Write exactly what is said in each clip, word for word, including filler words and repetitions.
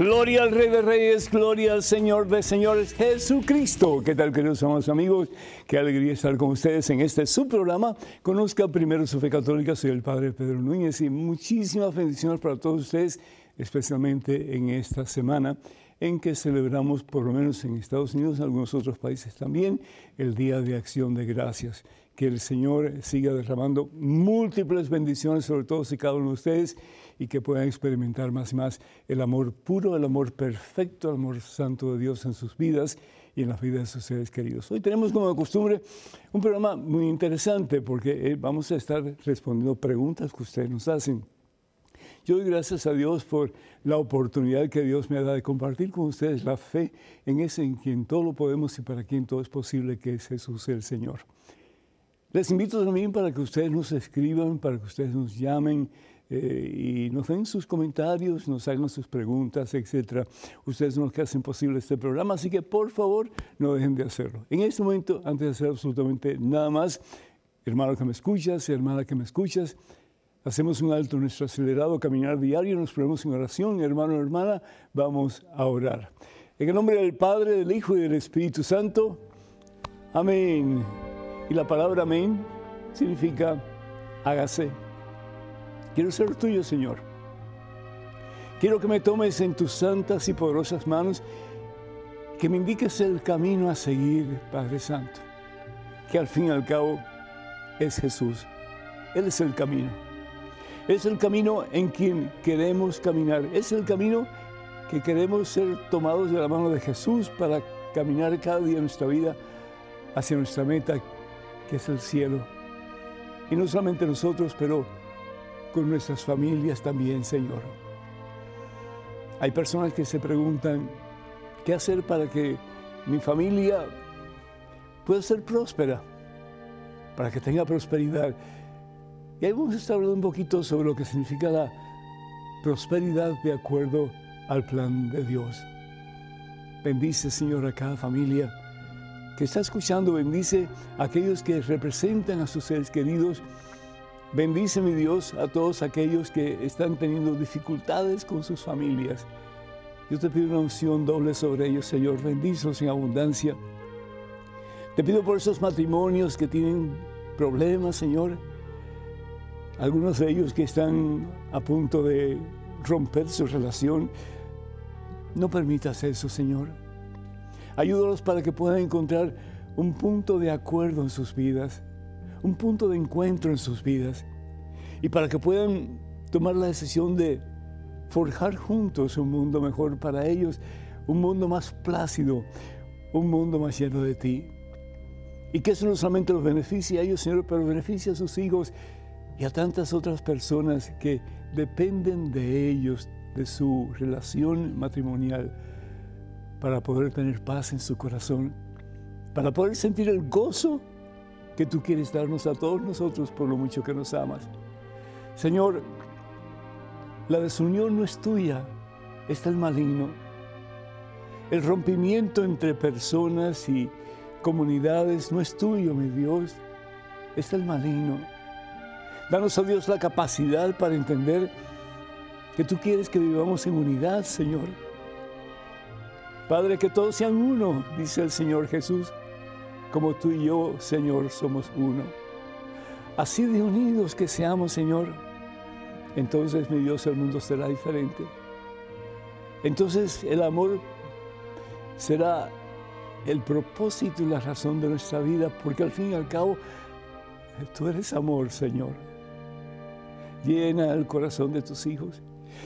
Gloria al Rey de Reyes, gloria al Señor de Señores, Jesucristo. ¿Qué tal, queridos amados amigos? Qué alegría estar con ustedes en este su programa. Conozca primero su fe católica. Soy el Padre Pedro Núñez y muchísimas bendiciones para todos ustedes, especialmente en esta semana en que celebramos, por lo menos en Estados Unidos, en algunos otros países también, el Día de Acción de Gracias. Que el Señor siga derramando múltiples bendiciones sobre todos y cada uno de ustedes y que puedan experimentar más y más el amor puro, el amor perfecto, el amor santo de Dios en sus vidas y en las vidas de sus seres queridos. Hoy tenemos, como de costumbre, un programa muy interesante porque vamos a estar respondiendo preguntas que ustedes nos hacen. Yo doy gracias a Dios por la oportunidad que Dios me ha dado de compartir con ustedes la fe en ese en quien todo lo podemos y para quien todo es posible, que es Jesús el Señor. Les invito también para que ustedes nos escriban, para que ustedes nos llamen eh, y nos den sus comentarios, nos hagan sus preguntas, etcétera. Ustedes son los que hacen posible este programa, así que por favor no dejen de hacerlo. En este momento, antes de hacer absolutamente nada más, hermano que me escuchas, hermana que me escuchas, hacemos un alto en nuestro acelerado caminar diario, nos ponemos en oración, hermano, hermana, vamos a orar. En el nombre del Padre, del Hijo y del Espíritu Santo. Amén. Y la palabra amén significa hágase. Quiero ser tuyo, Señor. Quiero que me tomes en tus santas y poderosas manos, que me indiques el camino a seguir, Padre Santo, que al fin y al cabo es Jesús. Él es el camino. Es el camino en quien queremos caminar. Es el camino que queremos ser tomados de la mano de Jesús para caminar cada día de nuestra vida hacia nuestra meta, que es el cielo. Y no solamente nosotros, pero con nuestras familias también, Señor. Hay personas que se preguntan, ¿qué hacer para que mi familia pueda ser próspera? Para que tenga prosperidad. Y ahí vamos a estar hablando un poquito sobre lo que significa la prosperidad de acuerdo al plan de Dios. Bendice, Señor, a cada familia que está escuchando, bendice a aquellos que representan a sus seres queridos. Bendice, mi Dios, a todos aquellos que están teniendo dificultades con sus familias. Yo te pido una unción doble sobre ellos, Señor. Bendícelos en abundancia. Te pido por esos matrimonios que tienen problemas, Señor. Algunos de ellos que están a punto de romper su relación. No permitas eso, Señor. Ayúdalos para que puedan encontrar un punto de acuerdo en sus vidas, un punto de encuentro en sus vidas, y para que puedan tomar la decisión de forjar juntos un mundo mejor para ellos, un mundo más plácido, un mundo más lleno de ti. Y que eso no solamente los beneficie a ellos, Señor, pero beneficie a sus hijos y a tantas otras personas que dependen de ellos, de su relación matrimonial, para poder tener paz en su corazón, para poder sentir el gozo que tú quieres darnos a todos nosotros por lo mucho que nos amas. Señor, la desunión no es tuya, es del maligno. El rompimiento entre personas y comunidades no es tuyo, mi Dios, es del maligno. Danos, oh Dios, la capacidad para entender que tú quieres que vivamos en unidad, Señor. Padre, que todos sean uno, dice el Señor Jesús, como tú y yo, Señor, somos uno. Así de unidos que seamos, Señor, entonces, mi Dios, el mundo será diferente. Entonces, el amor será el propósito y la razón de nuestra vida, porque al fin y al cabo, tú eres amor, Señor. Llena el corazón de tus hijos.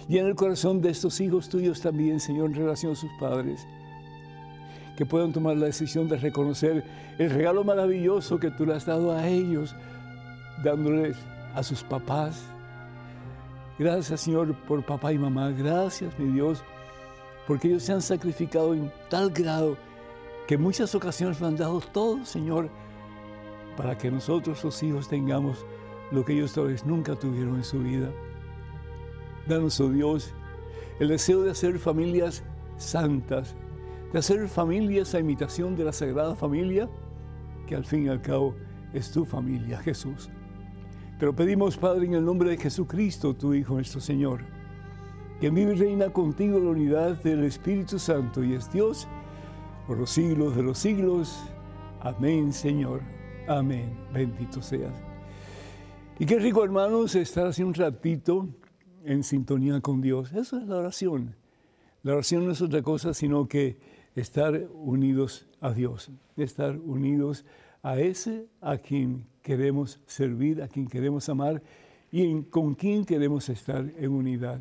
Y en el corazón de estos hijos tuyos también, Señor, en relación a sus padres, que puedan tomar la decisión de reconocer el regalo maravilloso que tú le has dado a ellos, dándoles a sus papás. Gracias, Señor, por papá y mamá. Gracias, mi Dios, porque ellos se han sacrificado en tal grado que en muchas ocasiones lo han dado todo, Señor, para que nosotros, los hijos, tengamos lo que ellos tal vez nunca tuvieron en su vida. Danos, oh Dios, el deseo de hacer familias santas, de hacer familias a imitación de la Sagrada Familia, que al fin y al cabo es tu familia, Jesús. Te lo pedimos, Padre, en el nombre de Jesucristo, tu Hijo, nuestro Señor. que vive y reina contigo en la unidad del Espíritu Santo y es Dios por los siglos de los siglos. Amén, Señor. Amén. Bendito seas. Y qué rico, hermanos, estar así un ratito en sintonía con Dios. Eso es la oración. La oración no es otra cosa sino que estar unidos a Dios, estar unidos a ese a quien queremos servir, a quien queremos amar y en, con quien queremos estar en unidad.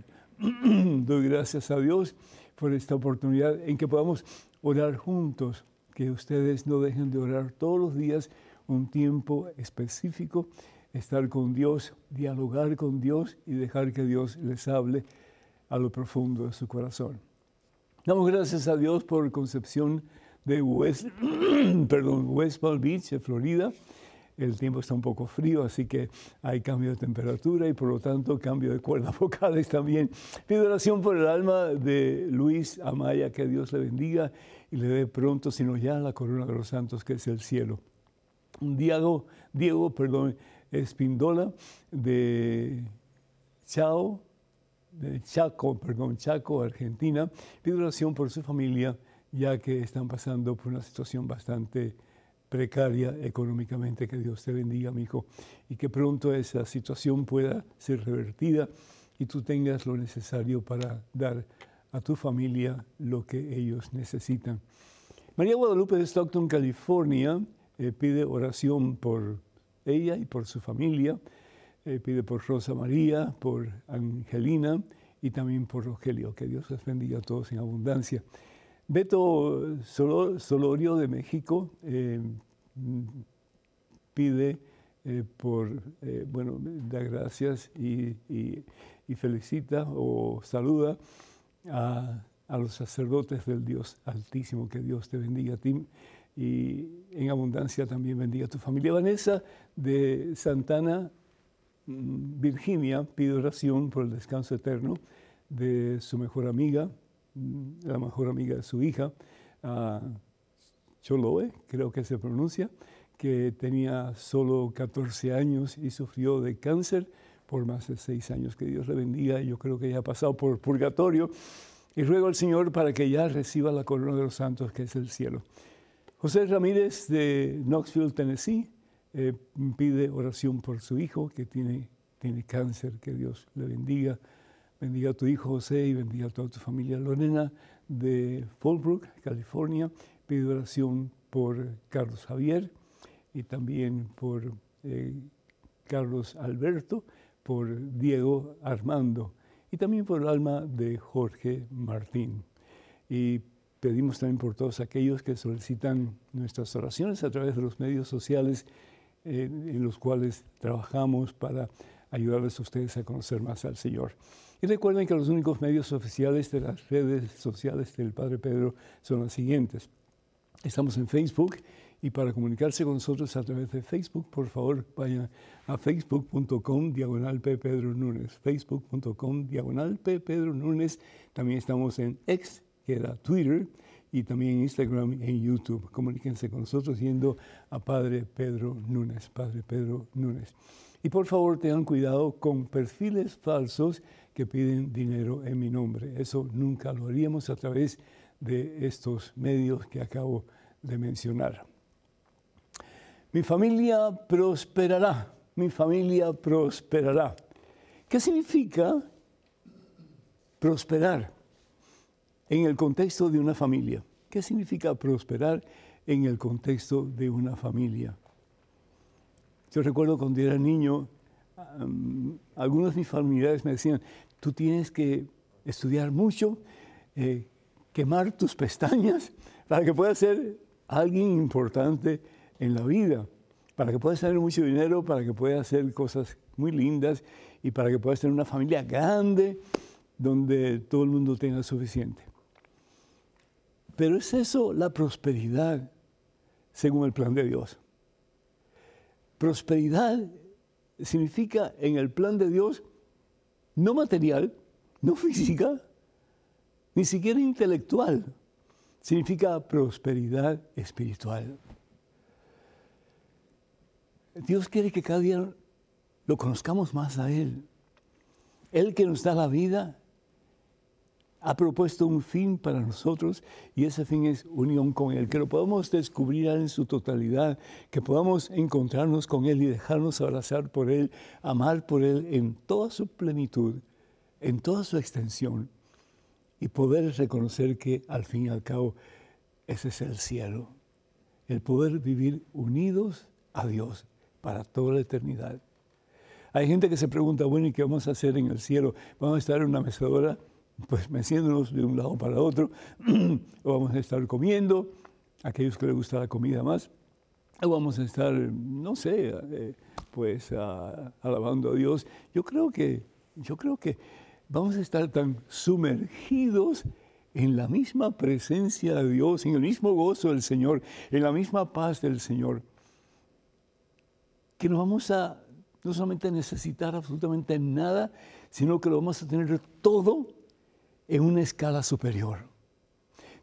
Doy gracias a Dios por esta oportunidad en que podamos orar juntos, que ustedes no dejen de orar todos los días un tiempo específico, estar con Dios, dialogar con Dios y dejar que Dios les hable a lo profundo de su corazón. Damos gracias a Dios por Concepción de West, perdón, West Palm Beach, de Florida. El tiempo está un poco frío, así que hay cambio de temperatura y por lo tanto cambio de cuerdas vocales también. Pido oración por el alma de Luis Amaya, que Dios le bendiga y le dé pronto, sino ya, la corona de los santos que es el cielo. Diego, Diego perdón, Espindola de Chao, de Chaco, perdón, Chaco, Argentina. Pido oración por su familia, ya que están pasando por una situación bastante precaria económicamente. Que Dios te bendiga, mi hijo, y que pronto esa situación pueda ser revertida y tú tengas lo necesario para dar a tu familia lo que ellos necesitan. María Guadalupe de Stockton, California, eh, pide oración por ella y por su familia. Eh, pide por Rosa María, por Angelina y también por Rogelio. Que Dios les bendiga a todos en abundancia. Beto Solorio de México eh, pide eh, por, eh, bueno, da gracias y, y, y felicita o saluda a, a los sacerdotes del Dios Altísimo. Que Dios te bendiga a ti y en abundancia también bendiga a tu familia. Vanessa de Santana, Virginia, pide oración por el descanso eterno de su mejor amiga, la mejor amiga de su hija, uh, Choloe, creo que se pronuncia, que tenía solo catorce años y sufrió de cáncer por más de seis años. Que Dios le bendiga. Yo creo que ya ha pasado por purgatorio y ruego al Señor para que ya reciba la corona de los santos que es el cielo. José Ramírez de Knoxville, Tennessee, eh, pide oración por su hijo que tiene, tiene cáncer. Que Dios le bendiga. Bendiga a tu hijo José y bendiga a toda tu familia. Lorena de Fallbrook, California, pide oración por Carlos Javier y también por eh, Carlos Alberto, por Diego Armando y también por el alma de Jorge Martín. Y pedimos también por todos aquellos que solicitan nuestras oraciones a través de los medios sociales eh, en los cuales trabajamos para ayudarles a ustedes a conocer más al Señor. Y recuerden que los únicos medios oficiales de las redes sociales del Padre Pedro son las siguientes. Estamos en Facebook y para comunicarse con nosotros a través de Facebook, por favor, vayan a facebook.com diagonal P. Pedro Núñez. facebook punto com diagonal P. Pedro Núñez. También estamos en X, que era Twitter, y también en Instagram y en YouTube. Comuníquense con nosotros yendo a Padre Pedro Núñez. Padre Pedro Núñez. Y por favor, tengan cuidado con perfiles falsos que piden dinero en mi nombre. Eso nunca lo haríamos a través de estos medios que acabo de mencionar. Mi familia prosperará, mi familia prosperará. ¿Qué significa prosperar en el contexto de una familia? ¿Qué significa prosperar en el contexto de una familia? Yo recuerdo cuando era niño, Um, algunos de mis familiares me decían, tú tienes que estudiar mucho, eh, quemar tus pestañas para que puedas ser alguien importante en la vida, para que puedas tener mucho dinero, para que puedas hacer cosas muy lindas y para que puedas tener una familia grande donde todo el mundo tenga suficiente. Pero ¿es eso la prosperidad según el plan de Dios? Prosperidad significa en el plan de Dios, no material, no física, ni siquiera intelectual. Significa prosperidad espiritual. Dios quiere que cada día lo conozcamos más a Él. Él que nos da la vida ha propuesto un fin para nosotros y ese fin es unión con Él, que lo podamos descubrir en su totalidad, que podamos encontrarnos con Él y dejarnos abrazar por Él, amar por Él en toda su plenitud, en toda su extensión y poder reconocer que al fin y al cabo ese es el cielo, el poder vivir unidos a Dios para toda la eternidad. Hay gente que se pregunta, bueno, ¿y qué vamos a hacer en el cielo? ¿Vamos a estar en una mecedora, pues meciéndonos de un lado para otro? ¿O vamos a estar comiendo, aquellos que les gusta la comida más? ¿O vamos a estar, no sé, eh, pues a, alabando a Dios? Yo creo que, yo creo que vamos a estar tan sumergidos en la misma presencia de Dios, en el mismo gozo del Señor, en la misma paz del Señor, que nos vamos a no solamente necesitar absolutamente nada, sino que lo vamos a tener todo en una escala superior.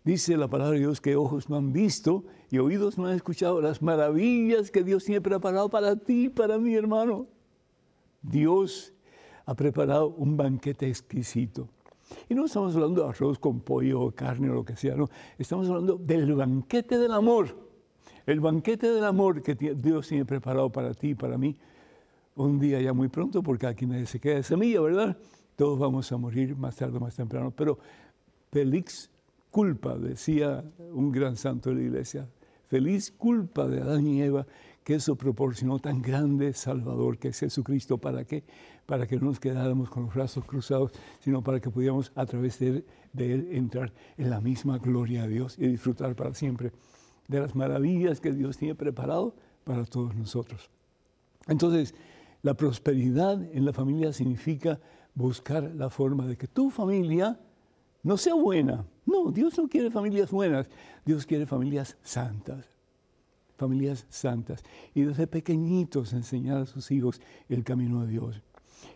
Dice la palabra de Dios que ojos no han visto y oídos no han escuchado las maravillas que Dios tiene ha preparado para ti, para mí, hermano. Dios ha preparado un banquete exquisito. Y no estamos hablando de arroz con pollo o carne o lo que sea, no. Estamos hablando del banquete del amor. El banquete del amor que Dios tiene preparado para ti y para mí. Un día ya muy pronto, porque aquí nadie se queda de semilla, ¿verdad? Todos vamos a morir más tarde o más temprano. Pero feliz culpa, decía un gran santo de la iglesia, feliz culpa de Adán y Eva, que eso proporcionó tan grande Salvador, que es Jesucristo. ¿Para qué? Para que no nos quedáramos con los brazos cruzados, sino para que pudiéramos a través de él, de él entrar en la misma gloria de Dios y disfrutar para siempre de las maravillas que Dios tiene preparado para todos nosotros. Entonces, la prosperidad en la familia significa buscar la forma de que tu familia no sea buena. No, Dios no quiere familias buenas. Dios quiere familias santas. Familias santas. Y desde pequeñitos enseñar a sus hijos el camino de Dios.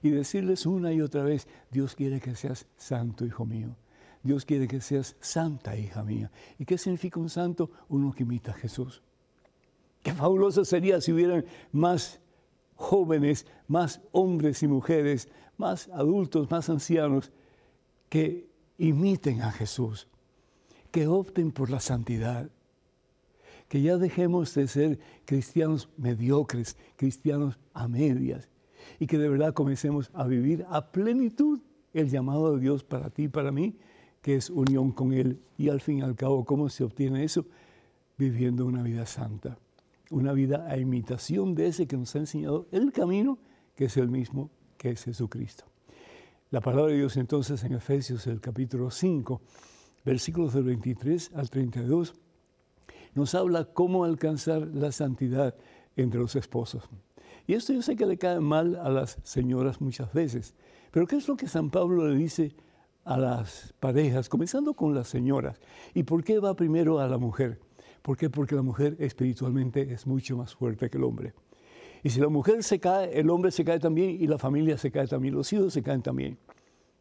Y decirles una y otra vez, Dios quiere que seas santo, hijo mío. Dios quiere que seas santa, hija mía. ¿Y qué significa un santo? Uno que imita a Jesús. Qué fabuloso sería si hubieran más jóvenes, más hombres y mujeres, más adultos, más ancianos, que imiten a Jesús, que opten por la santidad, que ya dejemos de ser cristianos mediocres, cristianos a medias, y que de verdad comencemos a vivir a plenitud el llamado de Dios para ti y para mí, que es unión con Él. Y al fin y al cabo, ¿cómo se obtiene eso? Viviendo una vida santa. Una vida a imitación de ese que nos ha enseñado el camino, que es el mismo, que es Jesucristo. La palabra de Dios entonces en Efesios, el capítulo cinco, versículos del veintitrés al treinta y dos, nos habla cómo alcanzar la santidad entre los esposos. Y esto yo sé que le cae mal a las señoras muchas veces, pero ¿qué es lo que San Pablo le dice a las parejas, comenzando con las señoras? ¿Y por qué va primero a la mujer? ¿Por qué? Porque la mujer espiritualmente es mucho más fuerte que el hombre. Y si la mujer se cae, el hombre se cae también y la familia se cae también, los hijos se caen también.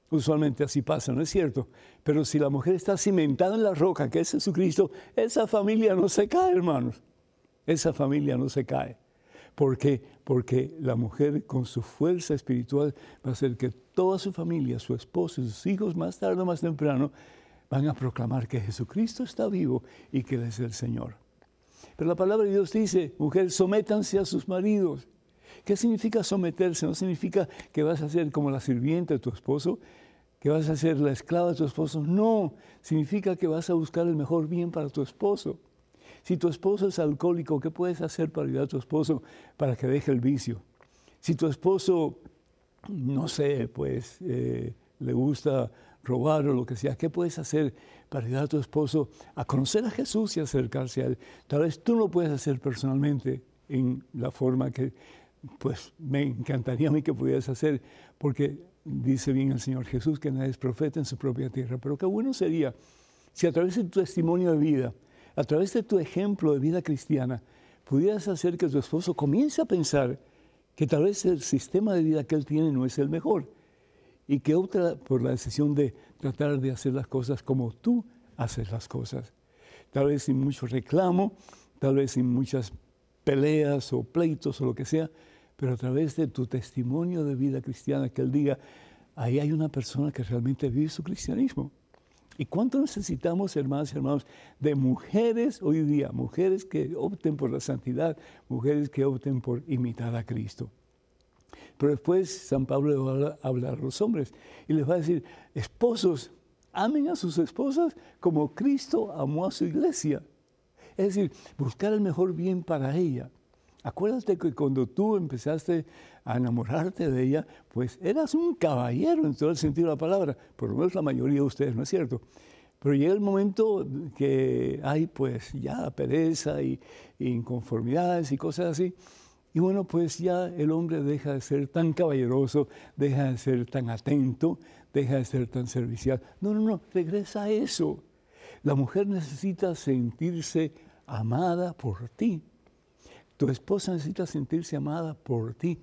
Usualmente así pasa, ¿no es cierto? Pero si la mujer está cimentada en la roca, que es Jesucristo, esa familia no se cae, hermanos. Esa familia no se cae. ¿Por qué? Porque la mujer con su fuerza espiritual va a hacer que toda su familia, su esposo y sus hijos, más tarde o más temprano, van a proclamar que Jesucristo está vivo y que Él es el Señor. Pero la palabra de Dios dice, mujer, sométanse a sus maridos. ¿Qué significa someterse? No significa que vas a ser como la sirvienta de tu esposo, que vas a ser la esclava de tu esposo. No, significa que vas a buscar el mejor bien para tu esposo. Si tu esposo es alcohólico, ¿qué puedes hacer para ayudar a tu esposo para que deje el vicio? Si tu esposo, no sé, pues, eh, le gusta robar o lo que sea, ¿qué puedes hacer para ayudar a tu esposo a conocer a Jesús y acercarse a Él? Tal vez tú no puedes hacer personalmente en la forma que, pues, me encantaría a mí que pudieras hacer, porque dice bien el Señor Jesús que nadie es profeta en su propia tierra. Pero qué bueno sería si a través de tu testimonio de vida, a través de tu ejemplo de vida cristiana, pudieras hacer que tu esposo comience a pensar que tal vez el sistema de vida que él tiene no es el mejor, y que otra por la decisión de tratar de hacer las cosas como tú haces las cosas. Tal vez sin mucho reclamo, tal vez sin muchas peleas o pleitos o lo que sea, pero a través de tu testimonio de vida cristiana, que él diga, ahí hay una persona que realmente vive su cristianismo. ¿Y cuánto necesitamos, hermanas y hermanos, de mujeres hoy día? Mujeres que opten por la santidad, mujeres que opten por imitar a Cristo. Pero después San Pablo va a hablar a los hombres y les va a decir, esposos, amen a sus esposas como Cristo amó a su iglesia. Es decir, buscar el mejor bien para ella. Acuérdate que cuando tú empezaste a enamorarte de ella, pues eras un caballero en todo el sentido de la palabra, por lo menos la mayoría de ustedes, ¿no es cierto? Pero llega el momento que hay pues ya pereza y, y inconformidades y cosas así, y bueno, pues ya el hombre deja de ser tan caballeroso, deja de ser tan atento, deja de ser tan servicial. No, no, no, regresa a eso. La mujer necesita sentirse amada por ti. Tu esposa necesita sentirse amada por ti.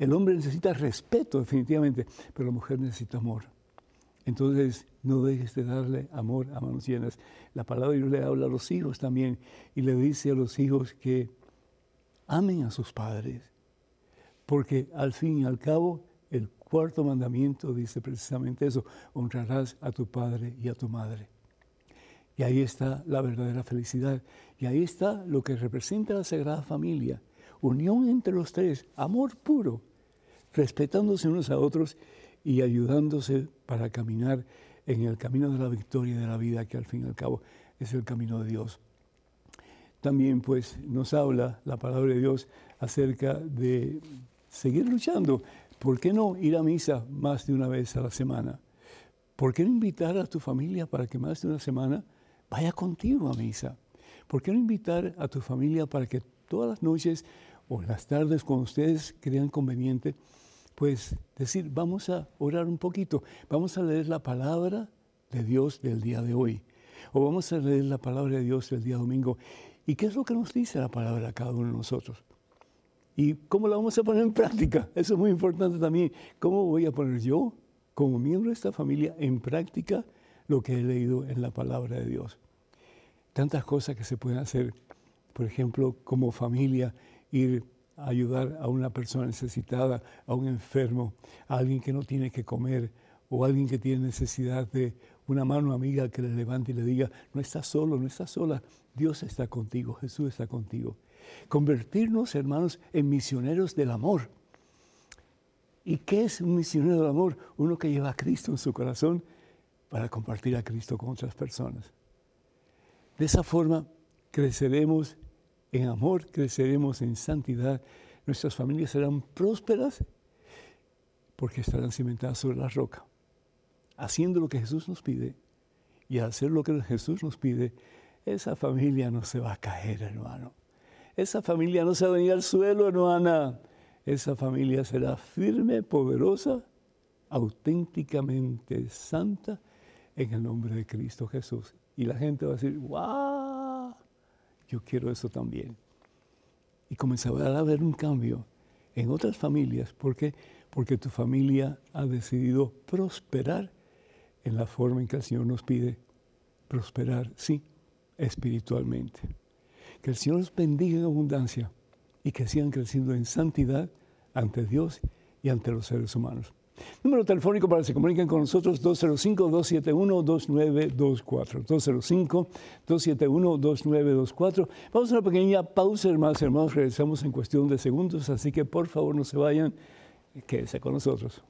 El hombre necesita respeto, definitivamente, pero la mujer necesita amor. Entonces, no dejes de darle amor a manos llenas. La palabra de Dios le habla a los hijos también y le dice a los hijos que amen a sus padres, porque al fin y al cabo, el cuarto mandamiento dice precisamente eso, honrarás a tu padre y a tu madre. Y ahí está la verdadera felicidad. Y ahí está lo que representa la Sagrada Familia. Unión entre los tres, amor puro, respetándose unos a otros y ayudándose para caminar en el camino de la victoria y de la vida, que al fin y al cabo es el camino de Dios. También pues nos habla la palabra de Dios acerca de seguir luchando. ¿Por qué no ir a misa más de una vez a la semana? ¿Por qué no invitar a tu familia para que más de una semana vaya contigo a misa? ¿Por qué no invitar a tu familia para que todas las noches o las tardes, cuando ustedes crean conveniente, pues decir, vamos a orar un poquito, vamos a leer la palabra de Dios del día de hoy, o vamos a leer la palabra de Dios del día domingo? ¿Y qué es lo que nos dice la palabra a cada uno de nosotros? ¿Y cómo la vamos a poner en práctica? Eso es muy importante también. ¿Cómo voy a poner yo, como miembro de esta familia, en práctica lo que he leído en la palabra de Dios? Tantas cosas que se pueden hacer, por ejemplo, como familia, ir a ayudar a una persona necesitada, a un enfermo, a alguien que no tiene que comer, o a alguien que tiene necesidad de una mano amiga que le levante y le diga, no estás solo, no estás sola, Dios está contigo, Jesús está contigo. Convertirnos, hermanos, en misioneros del amor. ¿Y qué es un misionero del amor? Uno que lleva a Cristo en su corazón para compartir a Cristo con otras personas. De esa forma creceremos en amor, creceremos en santidad, nuestras familias serán prósperas porque estarán cimentadas sobre la roca, haciendo lo que Jesús nos pide. Y al hacer lo que Jesús nos pide, esa familia no se va a caer, hermano. Esa familia no se va a venir al suelo, hermana. Esa familia será firme, poderosa, auténticamente santa en el nombre de Cristo Jesús. Y la gente va a decir, ¡guau! Yo quiero eso también. Y comenzará a haber un cambio en otras familias. ¿Por qué? Porque tu familia ha decidido prosperar en la forma en que el Señor nos pide prosperar, sí, espiritualmente. Que el Señor los bendiga en abundancia y que sigan creciendo en santidad ante Dios y ante los seres humanos. Número telefónico para que se comuniquen con nosotros, dos cero cinco, dos siete uno, dos nueve dos cuatro, dos cero cinco, dos siete uno, dos nueve dos cuatro. Vamos a una pequeña pausa, hermanos y hermanos, regresamos en cuestión de segundos, así que por favor no se vayan, quédense con nosotros.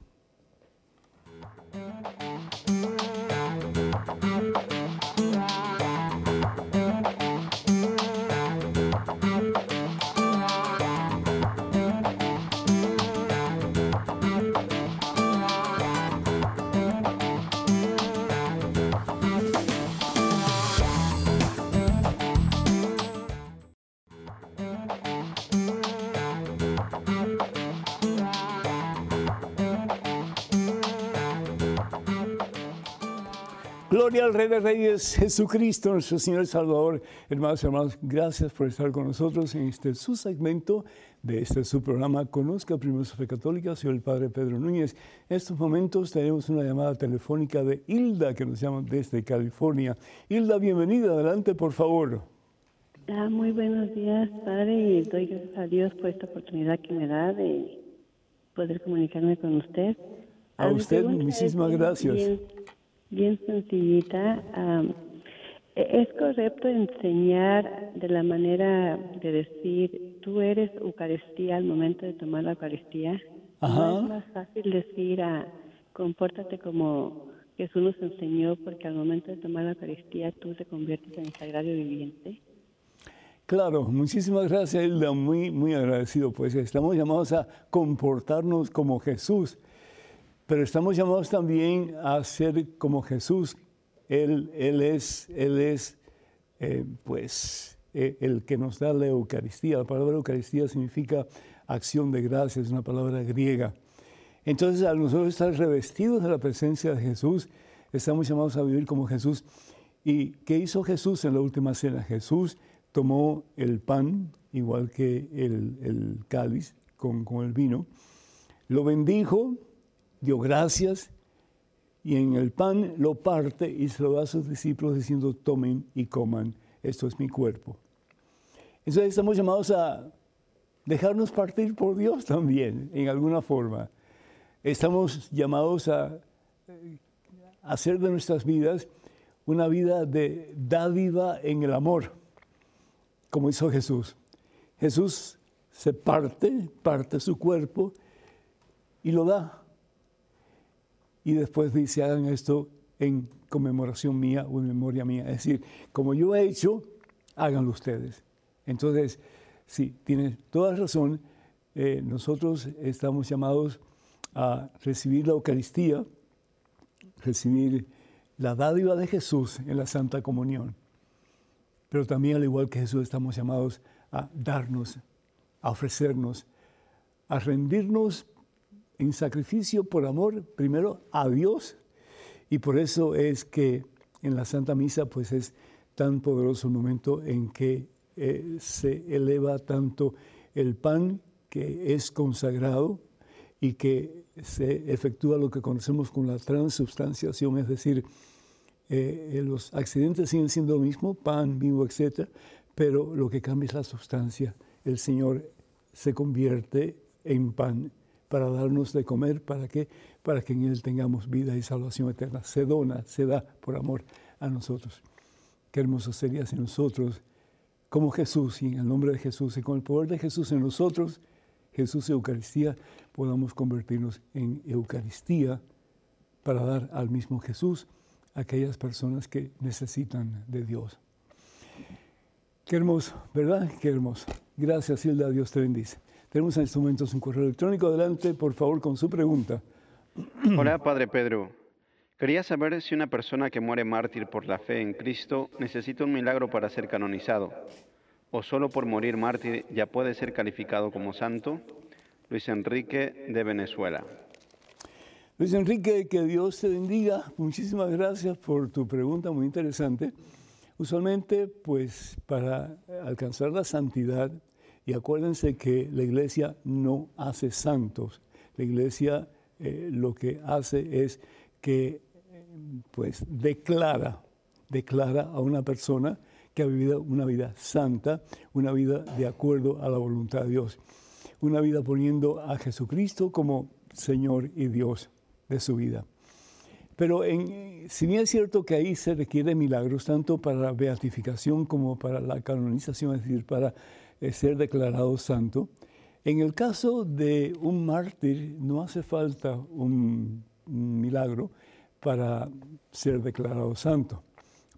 Gloria al Rey de Reyes, Jesucristo, nuestro Señor y Salvador. Hermanos y hermanos, gracias por estar con nosotros en este su segmento de este su programa Conozca Primero su Fe Católica. Soy el Padre Pedro Núñez. En estos momentos tenemos una llamada telefónica de Hilda, que nos llama desde California. Hilda, bienvenida. Adelante, por favor. Ah, muy buenos días, Padre, y doy gracias a Dios por esta oportunidad que me da de poder comunicarme con usted. A, a usted, muchísimas gracias. Bien. Bien sencillita. Um, es correcto enseñar de la manera de decir, tú eres Eucaristía al momento de tomar la Eucaristía. Ajá. No es más fácil decir, ah, compórtate como Jesús nos enseñó, porque al momento de tomar la Eucaristía tú te conviertes en el sagrario viviente. Claro, muchísimas gracias, Hilda, muy, muy agradecido. Pues estamos llamados a comportarnos como Jesús, pero estamos llamados también a ser como Jesús. Él, él es, él es eh, pues, eh, el que nos da la Eucaristía. La palabra Eucaristía significa acción de gracias, es una palabra griega. Entonces, al nosotros estar revestidos de la presencia de Jesús, estamos llamados a vivir como Jesús. ¿Y qué hizo Jesús en la última cena? Jesús tomó el pan, igual que el, el cáliz con, con el vino, lo bendijo, dio gracias, y en el pan lo parte y se lo da a sus discípulos diciendo, tomen y coman, esto es mi cuerpo. Entonces estamos llamados a dejarnos partir por Dios también, en alguna forma. Estamos llamados a, a hacer de nuestras vidas una vida de dádiva en el amor, como hizo Jesús. Jesús se parte, parte su cuerpo y lo da. Y después dice, hagan esto en conmemoración mía o en memoria mía. Es decir, como yo he hecho, háganlo ustedes. Entonces, sí, tienes toda razón. Eh, nosotros estamos llamados a recibir la Eucaristía, recibir la dádiva de Jesús en la Santa Comunión. Pero también, al igual que Jesús, estamos llamados a darnos, a ofrecernos, a rendirnos en sacrificio por amor, primero a Dios. Y por eso es que en la Santa Misa, pues es tan poderoso el momento en que eh, se eleva tanto el pan que es consagrado y que se efectúa lo que conocemos como la transubstanciación, es decir, Eh, los accidentes siguen siendo lo mismo, pan, vino, etcétera, pero lo que cambia es la sustancia. El Señor se convierte en pan para darnos de comer, ¿para qué? Para que en Él tengamos vida y salvación eterna. Se dona, se da por amor a nosotros. Qué hermoso sería si nosotros, como Jesús, y en el nombre de Jesús, y con el poder de Jesús en nosotros, Jesús Eucaristía, podamos convertirnos en Eucaristía para dar al mismo Jesús aquellas personas que necesitan de Dios. Qué hermoso, ¿verdad? Qué hermoso. Gracias, Hilda. Dios te bendice. Tenemos en estos momentos un correo electrónico. Adelante, por favor, con su pregunta. Hola, Padre Pedro. Quería saber si una persona que muere mártir por la fe en Cristo necesita un milagro para ser canonizado, o solo por morir mártir ya puede ser calificado como santo. Luis Enrique, de Venezuela. Luis Enrique, que Dios te bendiga. Muchísimas gracias por tu pregunta, muy interesante. Usualmente, pues, para alcanzar la santidad, y acuérdense que la Iglesia no hace santos. La Iglesia eh, lo que hace es que, pues, declara, declara a una persona que ha vivido una vida santa, una vida de acuerdo a la voluntad de Dios, una vida poniendo a Jesucristo como Señor y Dios de su vida. Pero en, si bien es cierto que ahí se requieren milagros, tanto para la beatificación como para la canonización, es decir, para eh, ser declarado santo, en el caso de un mártir no hace falta un, un milagro para ser declarado santo.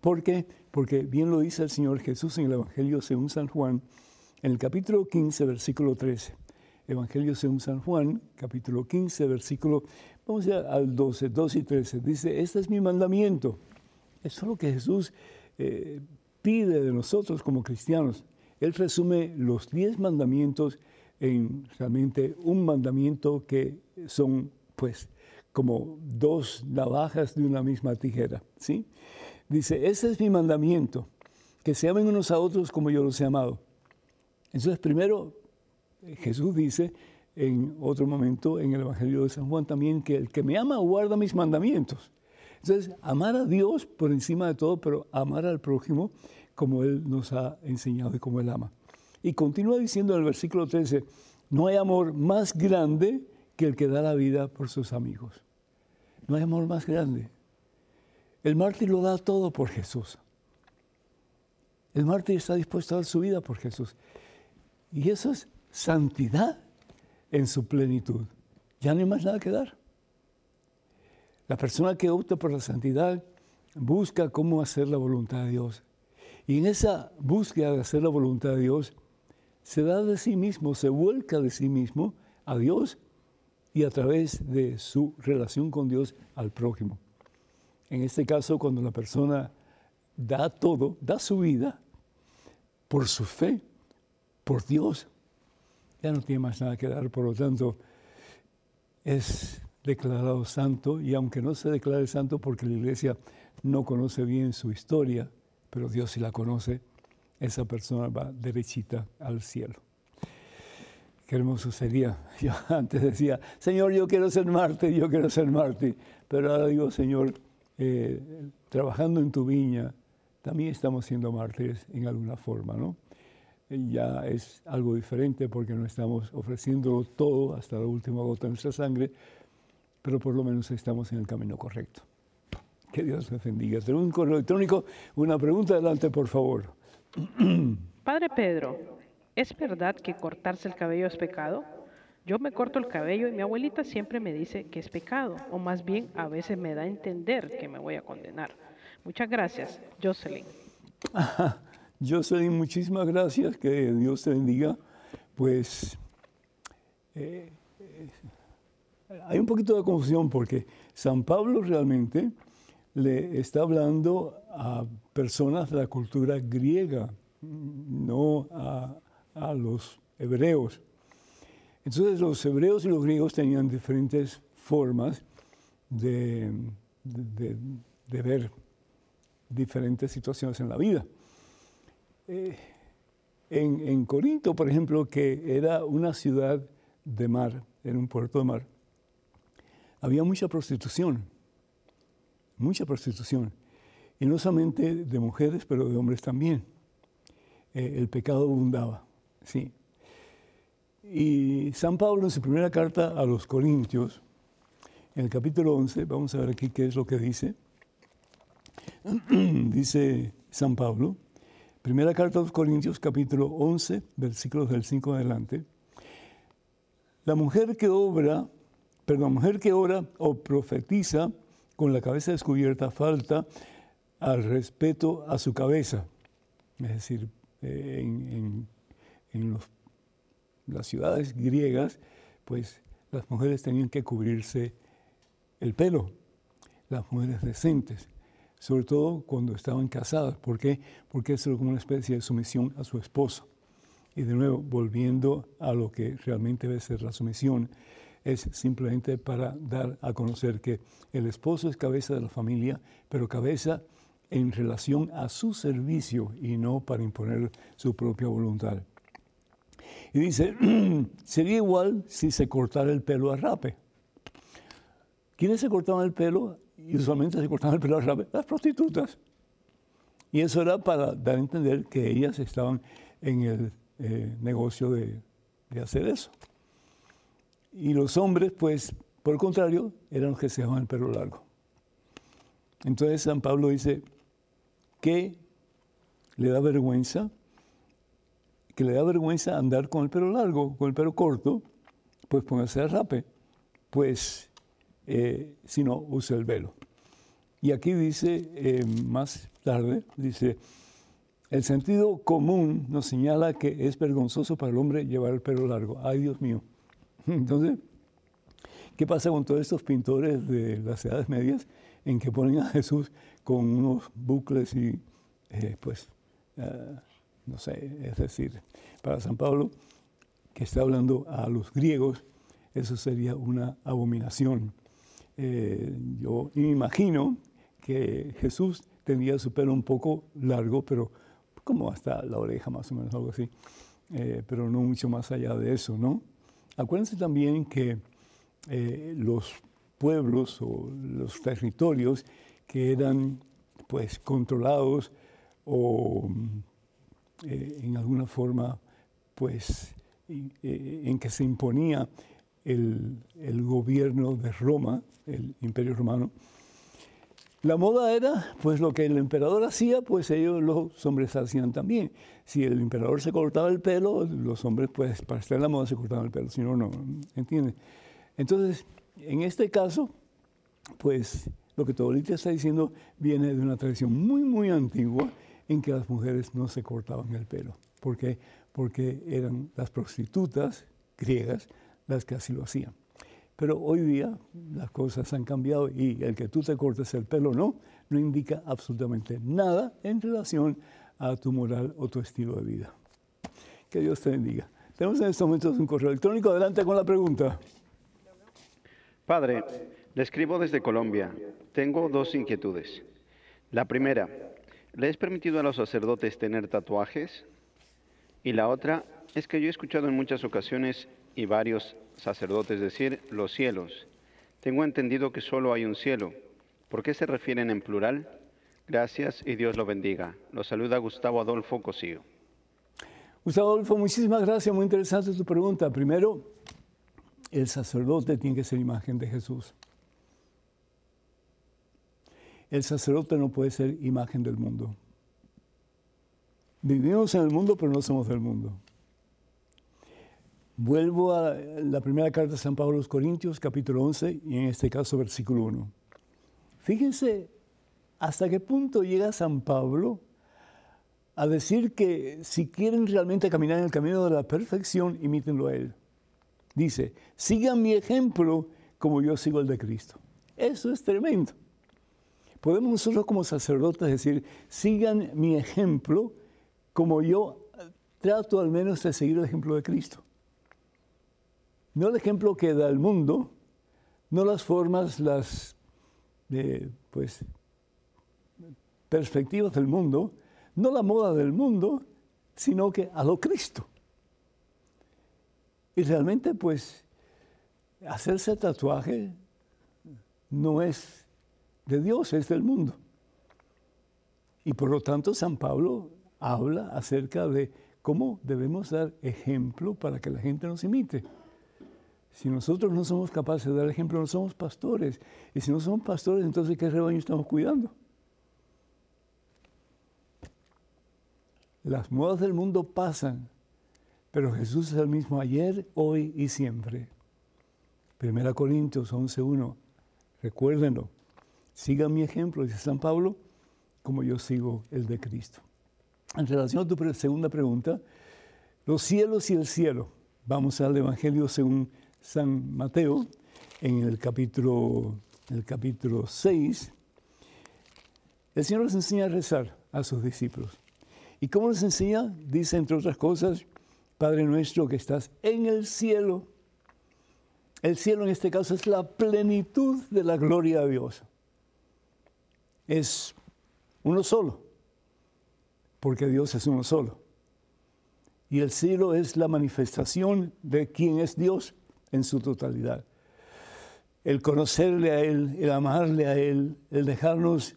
¿Por qué? Porque bien lo dice el Señor Jesús en el Evangelio según San Juan, en el capítulo quince, versículo trece. Evangelio según San Juan, capítulo quince, versículo, vamos ya al doce, doce y trece. Dice, este es mi mandamiento. Eso es lo que Jesús eh, pide de nosotros como cristianos. Él resume los diez mandamientos en realmente un mandamiento que son, pues, como dos navajas de una misma tijera, ¿sí? Dice, este es mi mandamiento, que se amen unos a otros como yo los he amado. Entonces, primero, Jesús dice en otro momento en el Evangelio de San Juan también que el que me ama guarda mis mandamientos. Entonces, amar a Dios por encima de todo, pero amar al prójimo como Él nos ha enseñado y como Él ama. Y continúa diciendo en el versículo trece, no hay amor más grande que el que da la vida por sus amigos. No hay amor más grande. El mártir lo da todo por Jesús. El mártir está dispuesto a dar su vida por Jesús. Y eso es santidad en su plenitud. Ya no hay más nada que dar. La persona que opta por la santidad busca cómo hacer la voluntad de Dios. Y en esa búsqueda de hacer la voluntad de Dios, se da de sí mismo, se vuelca de sí mismo a Dios y a través de su relación con Dios al prójimo. En este caso, cuando la persona da todo, da su vida por su fe, por Dios, ya no tiene más nada que dar. Por lo tanto, es declarado santo, y aunque no se declare santo porque la iglesia no conoce bien su historia, pero Dios sí la conoce, esa persona va derechita al cielo. Qué hermoso sería. Yo antes decía, Señor, yo quiero ser mártir, yo quiero ser mártir. Pero ahora digo, Señor, eh, trabajando en tu viña, también estamos siendo mártires en alguna forma, ¿no? Ya es algo diferente porque no estamos ofreciéndolo todo hasta la última gota de nuestra sangre, pero por lo menos estamos en el camino correcto. Que Dios les bendiga. Tenemos un correo electrónico, una pregunta, adelante, por favor. Padre Pedro, ¿es verdad que cortarse el cabello es pecado? Yo me corto el cabello y mi abuelita siempre me dice que es pecado, o más bien a veces me da a entender que me voy a condenar. Muchas gracias, Jocelyn. Ajá. Jocelyn, muchísimas gracias, que Dios te bendiga. Pues eh, eh, hay un poquito de confusión porque San Pablo realmente le está hablando a personas de la cultura griega, no a, a los hebreos. Entonces los hebreos y los griegos tenían diferentes formas de, de, de, de ver diferentes situaciones en la vida. Eh, en, en Corinto, por ejemplo, que era una ciudad de mar, era un puerto de mar, había mucha prostitución, mucha prostitución, y no solamente de mujeres, pero de hombres también. Eh, el pecado abundaba, sí. Y San Pablo, en su primera carta a los Corintios, en el capítulo once, vamos a ver aquí qué es lo que dice, dice San Pablo, Primera Carta a los Corintios, capítulo once, versículos del cinco adelante. La mujer que obra, perdón, mujer que ora o profetiza con la cabeza descubierta falta al respeto a su cabeza. Es decir, en, en, en los, las ciudades griegas, pues las mujeres tenían que cubrirse el pelo, las mujeres decentes, sobre todo cuando estaban casadas. ¿Por qué? Porque es como una especie de sumisión a su esposo. Y de nuevo, volviendo a lo que realmente debe ser la sumisión, es simplemente para dar a conocer que el esposo es cabeza de la familia, pero cabeza en relación a su servicio y no para imponer su propia voluntad. Y dice, sería igual si se cortara el pelo a rape. ¿Quiénes se cortaban el pelo? Y usualmente se cortaban el pelo rápido, las prostitutas. Y eso era para dar a entender que ellas estaban en el eh, negocio de, de hacer eso. Y los hombres, pues, por el contrario, eran los que se dejaban el pelo largo. Entonces San Pablo dice que le da vergüenza, que le da vergüenza andar con el pelo largo, con el pelo corto, pues ponerse el rape, pues... Eh, si no, usa el velo. Y aquí dice, eh, más tarde, dice, el sentido común nos señala que es vergonzoso para el hombre llevar el pelo largo. ¡Ay, Dios mío! Entonces, ¿qué pasa con todos estos pintores de las Edades Medias en que ponen a Jesús con unos bucles y, eh, pues, uh, no sé, es decir, para San Pablo, que está hablando a los griegos, eso sería una abominación. Eh, yo me imagino que Jesús tendría su pelo un poco largo, pero como hasta la oreja más o menos, algo así, eh, pero no mucho más allá de eso, ¿no? Acuérdense también que eh, los pueblos o los territorios que eran pues controlados o eh, en alguna forma pues eh, en que se imponía El, el gobierno de Roma, el Imperio Romano, La moda era, pues lo que el emperador hacía, pues ellos los hombres hacían también. Si el emperador se cortaba el pelo, los hombres, pues para estar en la moda se cortaban el pelo, si no, no, ¿entiendes? Entonces, en este caso, pues lo que tu abuelita está diciendo viene de una tradición muy, muy antigua en que las mujeres no se cortaban el pelo. ¿Por qué? Porque eran las prostitutas griegas las que así lo hacían. Pero hoy día las cosas han cambiado y el que tú te cortes el pelo no, no indica absolutamente nada en relación a tu moral o tu estilo de vida. Que Dios te bendiga. Tenemos en estos momentos un correo electrónico. Adelante con la pregunta. Padre, le escribo desde Colombia. Tengo dos inquietudes. La primera, ¿le es permitido a los sacerdotes tener tatuajes? Y la otra es que yo he escuchado en muchas ocasiones y varios sacerdotes decir los cielos. Tengo entendido que solo hay un cielo. ¿Por qué se refieren en plural? Gracias y Dios lo bendiga. Los saluda Gustavo Adolfo Cosío. Gustavo Adolfo, muchísimas gracias. Muy interesante tu pregunta. Primero, el sacerdote tiene que ser imagen de Jesús. El sacerdote no puede ser imagen del mundo. Vivimos en el mundo, pero no somos del mundo. Vuelvo a la primera carta de San Pablo a los Corintios, capítulo once, y en este caso, versículo uno. Fíjense hasta qué punto llega San Pablo a decir que si quieren realmente caminar en el camino de la perfección, imítenlo a él. Dice, sigan mi ejemplo como yo sigo el de Cristo. Eso es tremendo. Podemos nosotros como sacerdotes decir, sigan mi ejemplo como yo trato al menos de seguir el ejemplo de Cristo. No el ejemplo que da el mundo, no las formas, las eh, pues, perspectivas del mundo, no la moda del mundo, sino que a lo Cristo. Y realmente, pues, hacerse tatuaje no es de Dios, es del mundo. Y por lo tanto, San Pablo habla acerca de cómo debemos dar ejemplo para que la gente nos imite. Si nosotros no somos capaces de dar ejemplo, no somos pastores. Y si no somos pastores, entonces, ¿qué rebaño estamos cuidando? Las modas del mundo pasan, pero Jesús es el mismo ayer, hoy y siempre. Primera Corintios once uno, recuérdenlo. Sigan mi ejemplo, dice San Pablo, como yo sigo el de Cristo. En relación a tu segunda pregunta, los cielos y el cielo. Vamos al Evangelio según San Mateo, en el capítulo, el capítulo seis, el Señor les enseña a rezar a sus discípulos. ¿Y cómo les enseña? Dice, entre otras cosas, Padre nuestro que estás en el cielo. El cielo en este caso es la plenitud de la gloria de Dios. Es uno solo, porque Dios es uno solo. Y el cielo es la manifestación de quién es Dios en su totalidad. El conocerle a Él, el amarle a Él, el dejarnos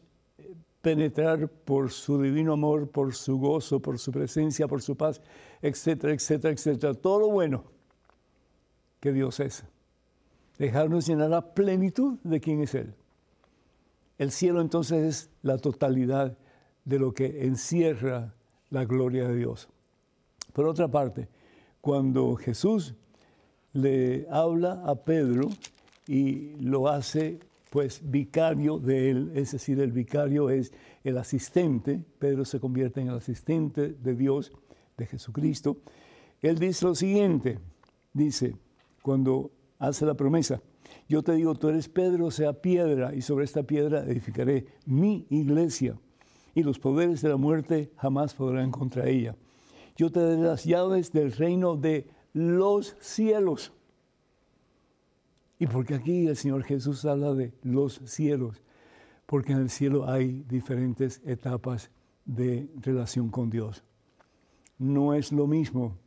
penetrar por su divino amor, por su gozo, por su presencia, por su paz, etcétera, etcétera, etcétera. Todo lo bueno que Dios es. Dejarnos llenar la plenitud de quién es Él. El cielo entonces es la totalidad de lo que encierra la gloria de Dios. Por otra parte, cuando Jesús le habla a Pedro y lo hace, pues, vicario de él, es decir, el vicario es el asistente, Pedro se convierte en el asistente de Dios, de Jesucristo, él dice lo siguiente, dice, cuando hace la promesa, yo te digo, tú eres Pedro, sea piedra, y sobre esta piedra edificaré mi iglesia, y los poderes de la muerte jamás podrán contra ella. Yo te daré las llaves del reino de los cielos. ¿Y por qué aquí el Señor Jesús habla de los cielos? Porque en el cielo hay diferentes etapas de relación con Dios. No es lo mismo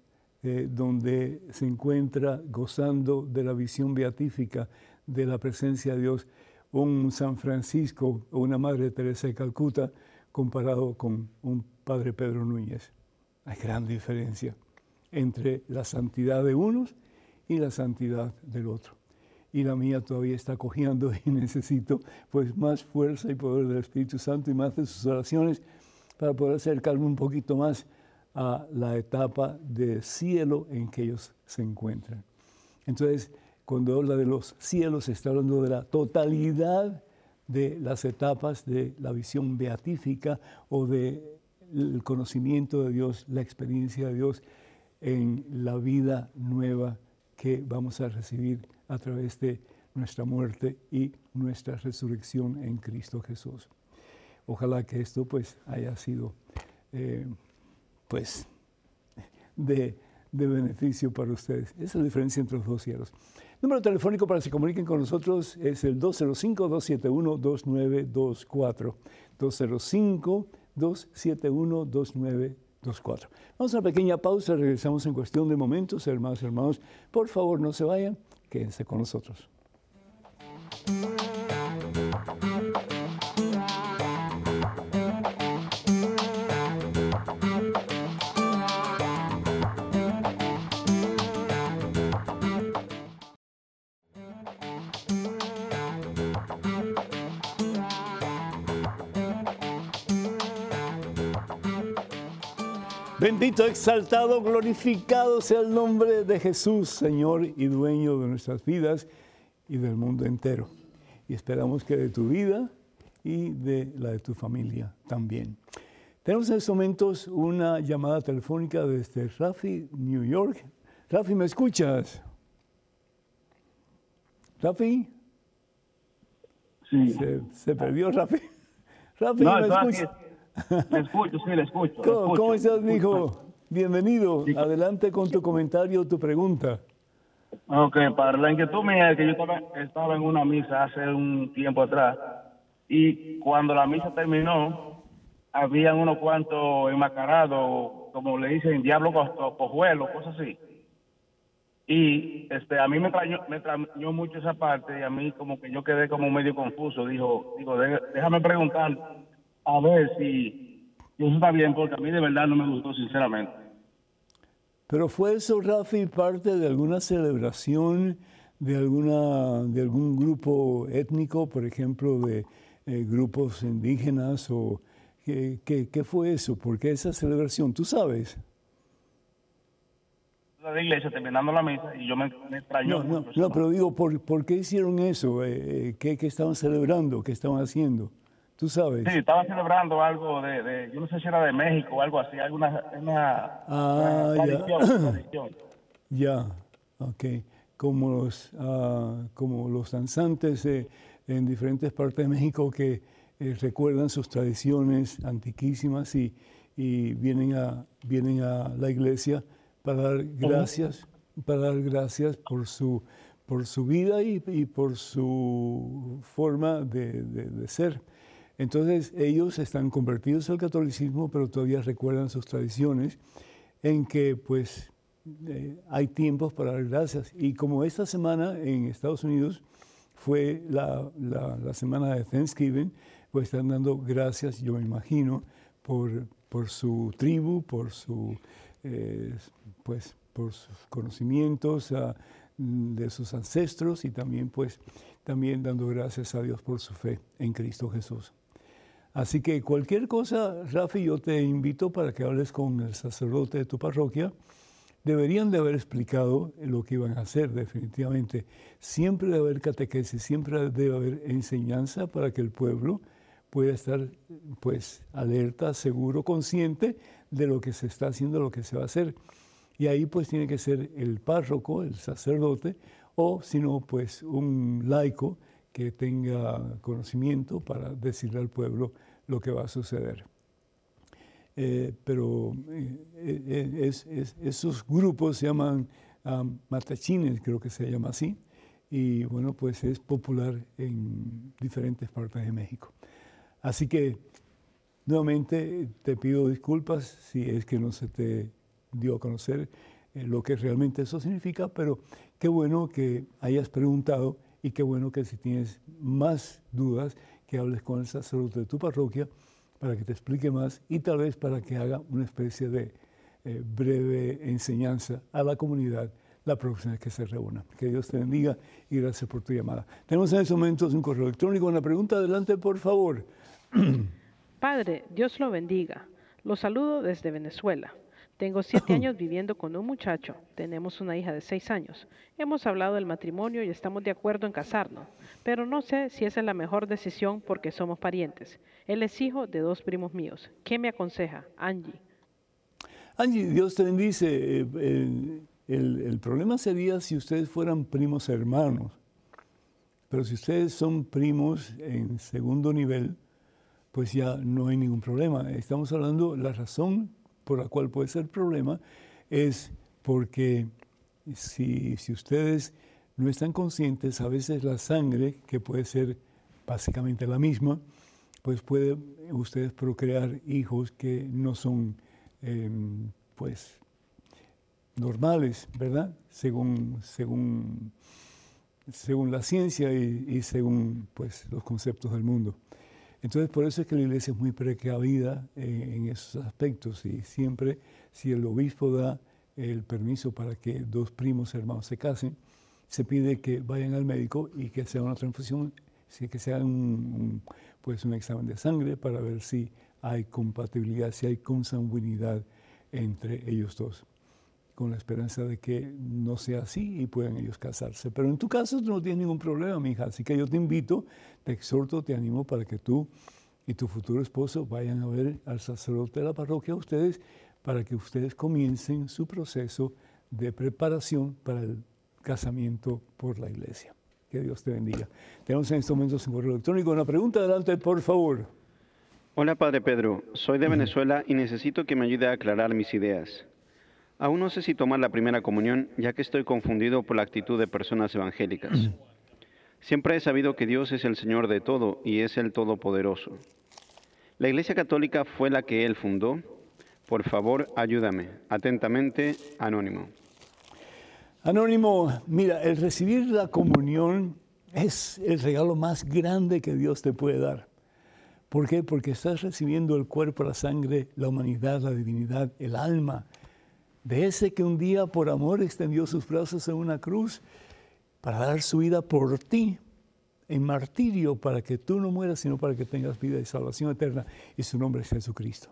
eh, donde se encuentra gozando de la visión beatífica de la presencia de Dios un San Francisco o una Madre Teresa de Calcuta comparado con un Padre Pedro Núñez. Hay gran diferencia entre la santidad de unos y la santidad del otro. y la mía todavía está cojeando y necesito pues más fuerza y poder del Espíritu Santo y más de sus oraciones para poder acercarme un poquito más a la etapa de cielo en que ellos se encuentran. Entonces, cuando habla de los cielos, está hablando de la totalidad de las etapas de la visión beatífica o del conocimiento de Dios, la experiencia de Dios en la vida nueva que vamos a recibir a través de nuestra muerte y nuestra resurrección en Cristo Jesús. Ojalá que esto pues haya sido eh, pues de, de beneficio para ustedes. Esa es la diferencia entre los dos cielos. El número telefónico para que se comuniquen con nosotros es el dos cero cinco, dos siete uno, dos nueve dos cuatro. dos cero cinco, dos siete uno, dos nueve dos cuatro. Vamos a una pequeña pausa, regresamos en cuestión de momentos. Hermanos y hermanos, por favor no se vayan, quédense con nosotros. Bendito, exaltado, glorificado sea el nombre de Jesús, Señor y dueño de nuestras vidas y del mundo entero. Y esperamos que de tu vida y de la de tu familia también. Tenemos en estos momentos una llamada telefónica desde Rafi, New York. Rafi, ¿me escuchas? ¿Rafi? Sí. Se, se perdió Rafi. Rafi, no, ¿me escuchas? Le escucho, sí, le escucho. ¿Cómo, escucho, ¿cómo estás, mijo? Bienvenido. Sí. Adelante con tu comentario o tu pregunta. Ok, para la inquietud mía es que yo estaba, estaba en una misa hace un tiempo atrás y cuando la misa terminó, habían unos cuantos enmascarados, como le dicen, diablo cojuelo, cosas así. Y este, a mí me extrañó, me extrañó mucho esa parte y a mí como que yo quedé como medio confuso. Dijo, digo, déjame preguntar. A ver si eso está bien, porque a mí de verdad no me gustó, sinceramente. ¿Pero fue eso, Rafi, parte de alguna celebración de, alguna, de algún grupo étnico, por ejemplo, de eh, grupos indígenas? O ¿qué, qué, qué fue eso? ¿Por qué esa celebración? ¿Tú sabes? La iglesia, terminando la misa, y yo me, me extrañó. No, no, no, pero digo, ¿por, por qué hicieron eso? Eh, ¿qué, ¿Qué estaban celebrando? ¿Qué estaban haciendo? ¿Tú sabes? Sí, estaba celebrando algo de, de, yo no sé si era de México o algo así, alguna una, ah, una tradición, ya. tradición. Ya, ok. Como los, uh, como los danzantes eh, en diferentes partes de México que eh, recuerdan sus tradiciones antiquísimas y, y vienen, a, vienen a la iglesia para dar gracias, para dar gracias por su, por su vida y, y por su forma de, de, de ser. Entonces, ellos están convertidos al catolicismo, pero todavía recuerdan sus tradiciones, en que, pues, eh, hay tiempos para dar gracias. Y como esta semana en Estados Unidos fue la, la, la semana de Thanksgiving, pues están dando gracias, yo me imagino, por, por su tribu, por, su, eh, pues, por sus conocimientos a, de sus ancestros y también, pues, también dando gracias a Dios por su fe en Cristo Jesús. Así que cualquier cosa, Rafi, yo te invito para que hables con el sacerdote de tu parroquia. Deberían de haber explicado lo que iban a hacer, definitivamente. Siempre debe haber catequesis, siempre debe haber enseñanza para que el pueblo pueda estar pues, alerta, seguro, consciente de lo que se está haciendo, lo que se va a hacer. Y ahí pues tiene que ser el párroco, el sacerdote, o si no, pues un laico que tenga conocimiento para decirle al pueblo lo que va a suceder. Eh, pero eh, es, es, esos grupos se llaman um, matachines, creo que se llama así, y bueno, pues es popular en diferentes partes de México. Así que, nuevamente, te pido disculpas si es que no se te dio a conocer eh, lo que realmente eso significa, pero qué bueno que hayas preguntado y qué bueno que si tienes más dudas, que hables con el sacerdote de tu parroquia para que te explique más y tal vez para que haga una especie de eh, breve enseñanza a la comunidad la próxima que se reúna. Que Dios te bendiga y gracias por tu llamada. Tenemos en estos momentos un correo electrónico, una pregunta. Adelante, por favor. Padre, Dios lo bendiga. Lo saludo desde Venezuela. Tengo siete años viviendo con un muchacho. Tenemos una hija de seis años. Hemos hablado del matrimonio y estamos de acuerdo en casarnos, pero no sé si esa es la mejor decisión porque somos parientes. Él es hijo de dos primos míos. ¿Qué me aconseja, Angie? Angie, Dios te bendice. El, el, el problema sería si ustedes fueran primos hermanos, pero si ustedes son primos en segundo nivel, pues ya no hay ningún problema. Estamos hablando, la razón por la cual puede ser problema, es porque si, si ustedes no están conscientes, a veces la sangre, que puede ser básicamente la misma, pues puede ustedes procrear hijos que no son, eh, pues, normales, ¿verdad? Según, según, según la ciencia y, y según, pues, los conceptos del mundo. Entonces, por eso es que la iglesia es muy precavida en, en esos aspectos y siempre, si el obispo da el permiso para que dos primos hermanos se casen, se pide que vayan al médico y que se haga una transfusión, que se haga un, un, pues un examen de sangre para ver si hay compatibilidad, si hay consanguinidad entre ellos dos, con la esperanza de que no sea así y puedan ellos casarse. Pero en tu caso tú no tienes ningún problema, mi hija, así que yo te invito, te exhorto, te animo para que tú y tu futuro esposo vayan a ver al sacerdote de la parroquia a ustedes para que ustedes comiencen su proceso de preparación para el casamiento por la iglesia. Que Dios te bendiga. Tenemos en estos momentos un correo electrónico. Una pregunta, adelante, por favor. Hola, Padre Pedro. Soy de Venezuela y necesito que me ayude a aclarar mis ideas. Aún no sé si tomar la primera comunión, ya que estoy confundido por la actitud de personas evangélicas. Siempre he sabido que Dios es el Señor de todo y es el Todopoderoso. La Iglesia Católica fue la que Él fundó. Por favor, ayúdame. Atentamente, Anónimo. Anónimo, mira, el recibir la comunión es el regalo más grande que Dios te puede dar. ¿Por qué? Porque estás recibiendo el cuerpo, la sangre, la humanidad, la divinidad, el alma, de ese que un día por amor extendió sus brazos en una cruz para dar su vida por ti, en martirio, para que tú no mueras, sino para que tengas vida y salvación eterna. Y su nombre es Jesucristo.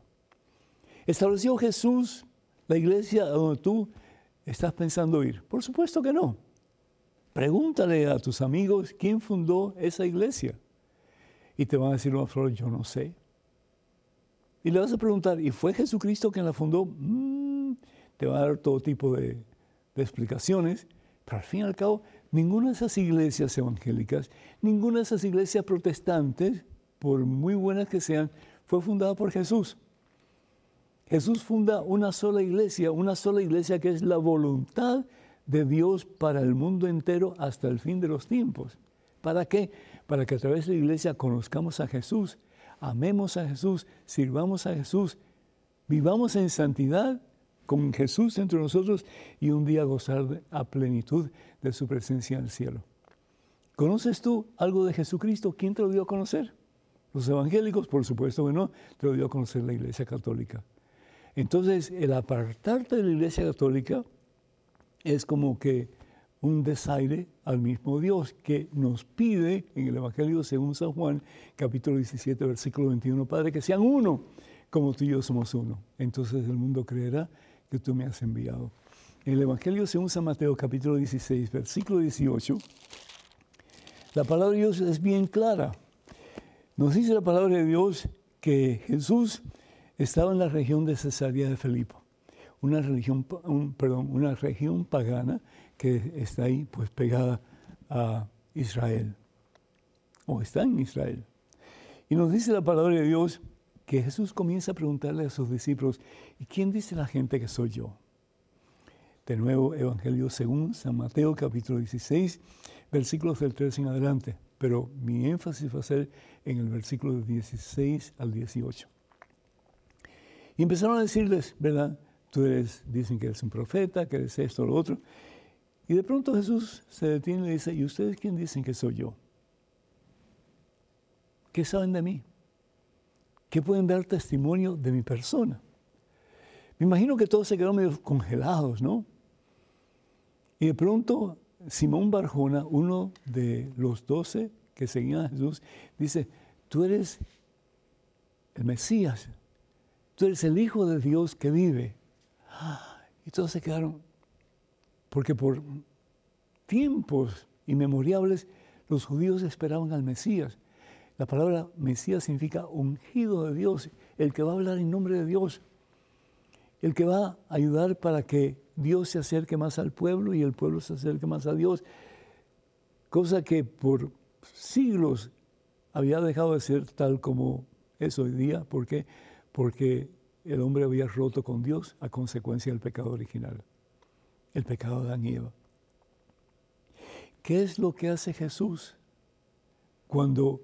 ¿Estableció Jesús la iglesia donde tú estás pensando ir? Por supuesto que no. Pregúntale a tus amigos quién fundó esa iglesia. Y te van a decir una flor, yo no sé. Y le vas a preguntar, ¿y fue Jesucristo quien la fundó? Mm. Te va a dar todo tipo de, de explicaciones, pero al fin y al cabo, ninguna de esas iglesias evangélicas, ninguna de esas iglesias protestantes, por muy buenas que sean, fue fundada por Jesús. Jesús funda una sola iglesia, una sola iglesia que es la voluntad de Dios para el mundo entero hasta el fin de los tiempos. ¿Para qué? Para que a través de la iglesia conozcamos a Jesús, amemos a Jesús, sirvamos a Jesús, vivamos en santidad, con Jesús entre nosotros y un día gozar a plenitud de su presencia en el cielo. ¿Conoces tú algo de Jesucristo? ¿Quién te lo dio a conocer? ¿Los evangélicos? Por supuesto que no, te lo dio a conocer la Iglesia Católica. Entonces, el apartarte de la Iglesia Católica es como que un desaire al mismo Dios que nos pide en el Evangelio según San Juan, capítulo diecisiete, versículo veintiuno, Padre, que sean uno, como tú y yo somos uno. Entonces el mundo creerá que tú me has enviado. En el Evangelio según San Mateo, capítulo dieciséis, versículo dieciocho, la palabra de Dios es bien clara. Nos dice la palabra de Dios que Jesús estaba en la región de Cesarea de Filipo, una religión, un, perdón, una región pagana que está ahí, pues, pegada a Israel, o está en Israel. Y nos dice la palabra de Dios que Jesús comienza a preguntarle a sus discípulos, ¿y quién dice la gente que soy yo? De nuevo, Evangelio según San Mateo, capítulo dieciséis, versículos del tres en adelante. Pero mi énfasis va a ser en el versículo del dieciséis al dieciocho. Y empezaron a decirles, ¿verdad? Tú eres, dicen que eres un profeta, que eres esto o lo otro. Y de pronto Jesús se detiene y le dice, ¿y ustedes quién dicen que soy yo? ¿Qué saben de mí? ¿Qué pueden dar testimonio de mi persona? Me imagino que todos se quedaron medio congelados, ¿no? Y de pronto Simón Barjona, uno de los doce que seguían a Jesús, dice, tú eres el Mesías, tú eres el Hijo de Dios que vive. Y todos se quedaron, porque por tiempos inmemorables los judíos esperaban al Mesías. La palabra Mesías significa ungido de Dios, el que va a hablar en nombre de Dios, el que va a ayudar para que Dios se acerque más al pueblo y el pueblo se acerque más a Dios, cosa que por siglos había dejado de ser tal como es hoy día. ¿Por qué? Porque el hombre había roto con Dios a consecuencia del pecado original, el pecado de Adán y Eva. ¿Qué es lo que hace Jesús cuando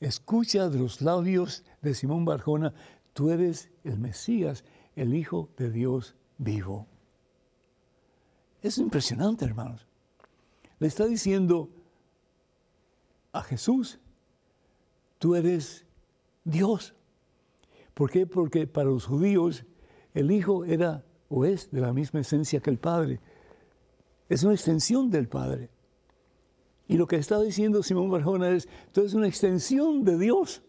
escucha de los labios de Simón Barjona, tú eres el Mesías, el Hijo de Dios vivo? Es impresionante, hermanos. Le está diciendo a Jesús, tú eres Dios. ¿Por qué? Porque para los judíos el Hijo era o es de la misma esencia que el Padre. Es una extensión del Padre. Y lo que está diciendo Simón Barjona es, tú eres una extensión de Dios.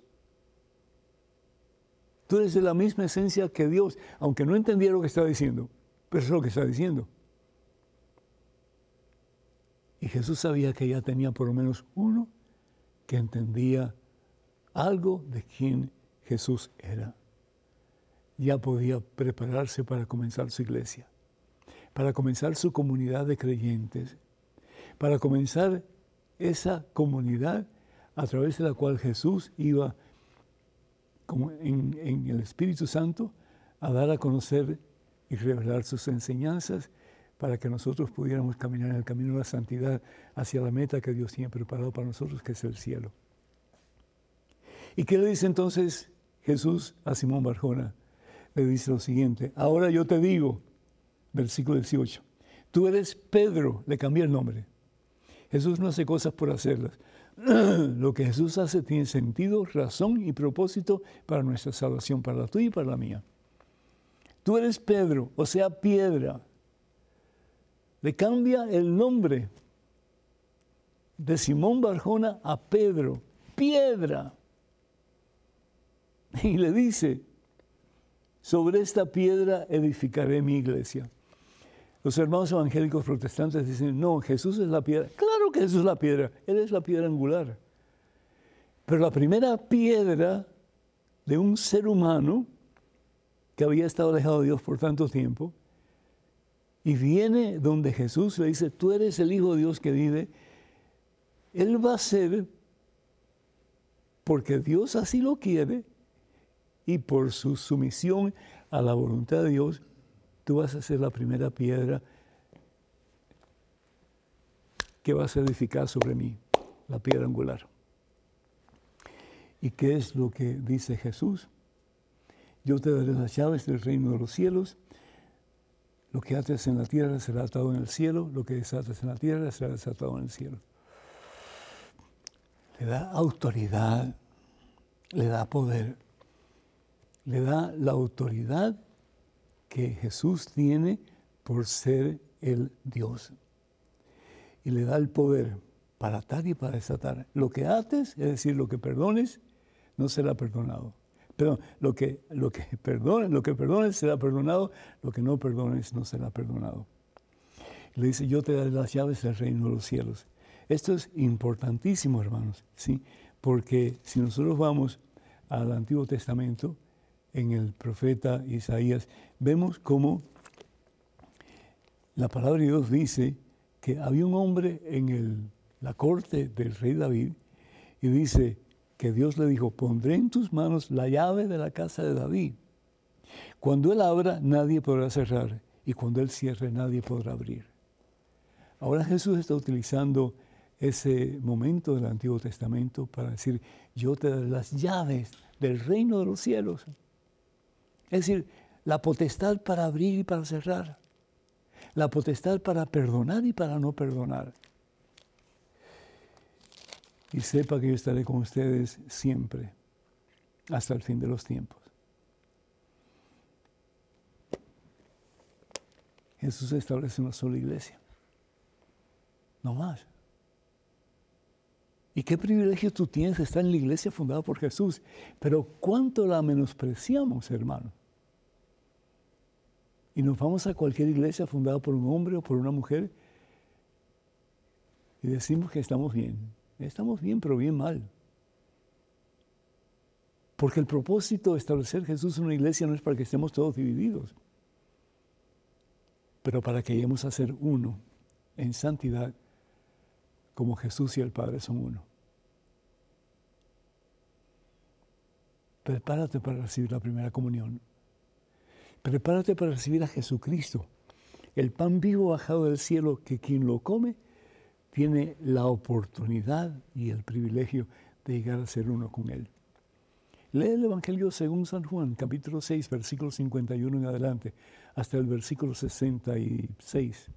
Tú eres de la misma esencia que Dios, aunque no entendía lo que está diciendo, pero es lo que está diciendo. Y Jesús sabía que ya tenía por lo menos uno que entendía algo de quién Jesús era. Ya podía prepararse para comenzar su iglesia, para comenzar su comunidad de creyentes, para comenzar esa comunidad a través de la cual Jesús iba en, en el Espíritu Santo a dar a conocer y revelar sus enseñanzas, para que nosotros pudiéramos caminar en el camino de la santidad hacia la meta que Dios tiene preparado para nosotros, que es el cielo. ¿Y qué le dice entonces Jesús a Simón Barjona? Le dice lo siguiente, ahora yo te digo, versículo dieciocho, tú eres Pedro, le cambié el nombre. Jesús no hace cosas por hacerlas. Lo que Jesús hace tiene sentido, razón y propósito para nuestra salvación, para la tuya y para la mía. Tú eres Pedro, o sea, piedra. Le cambia el nombre de Simón Barjona a Pedro, piedra. Y le dice, sobre esta piedra edificaré mi iglesia. Los hermanos evangélicos protestantes dicen, no, Jesús es la piedra. Claro que Jesús es la piedra, Él es la piedra angular. Pero la primera piedra de un ser humano que había estado alejado de Dios por tanto tiempo, y viene donde Jesús le dice, tú eres el Hijo de Dios que vive. Él va a ser, porque Dios así lo quiere, y por su sumisión a la voluntad de Dios, tú vas a ser la primera piedra que vas a edificar sobre mí, la piedra angular. ¿Y qué es lo que dice Jesús? Yo te daré las llaves del reino de los cielos. Lo que ates en la tierra será atado en el cielo, lo que desates en la tierra será desatado en el cielo. Le da autoridad, le da poder, le da la autoridad que Jesús tiene por ser el Dios. Y le da el poder para atar y para desatar. Lo que ates, es decir, lo que perdones, no será perdonado. Perdón, lo que, lo que perdones, lo que perdones será perdonado, lo que no perdones no será perdonado. Le dice, yo te daré las llaves del reino de los cielos. Esto es importantísimo, hermanos, ¿sí? Porque si nosotros vamos al Antiguo Testamento, en el profeta Isaías, vemos cómo la palabra de Dios dice que había un hombre en el, la corte del rey David, y dice que Dios le dijo, pondré en tus manos la llave de la casa de David. Cuando él abra, nadie podrá cerrar, y cuando él cierre, nadie podrá abrir. Ahora Jesús está utilizando ese momento del Antiguo Testamento para decir, yo te daré las llaves del reino de los cielos. Es decir, la potestad para abrir y para cerrar, la potestad para perdonar y para no perdonar. Y sepa que yo estaré con ustedes siempre, hasta el fin de los tiempos. Jesús establece una sola iglesia. no más. Y qué privilegio tú tienes de estar en la iglesia fundada por Jesús, pero cuánto la menospreciamos, hermano. Y nos vamos a cualquier iglesia fundada por un hombre o por una mujer y decimos que estamos bien. Estamos bien, pero bien mal. Porque el propósito de establecer Jesús en una iglesia no es para que estemos todos divididos, pero para que lleguemos a ser uno en santidad, como Jesús y el Padre son uno. Prepárate para recibir la primera comunión. Prepárate para recibir a Jesucristo, el pan vivo bajado del cielo, que quien lo come tiene la oportunidad y el privilegio de llegar a ser uno con Él. Lee el Evangelio según San Juan, capítulo seis, versículo cincuenta y uno en adelante, hasta el versículo sesenta y seis.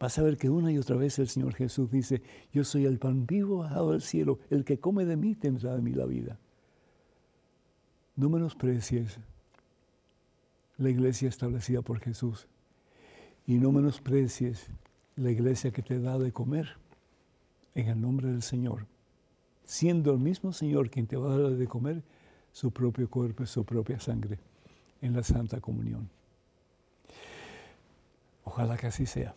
Vas a ver que una y otra vez el Señor Jesús dice, yo soy el pan vivo bajado del cielo, el que come de mí tendrá de mí la vida. No menosprecies la iglesia establecida por Jesús y no menosprecies la iglesia que te da de comer en el nombre del Señor, siendo el mismo Señor quien te va a dar de comer su propio cuerpo y su propia sangre en la Santa Comunión. Ojalá que así sea.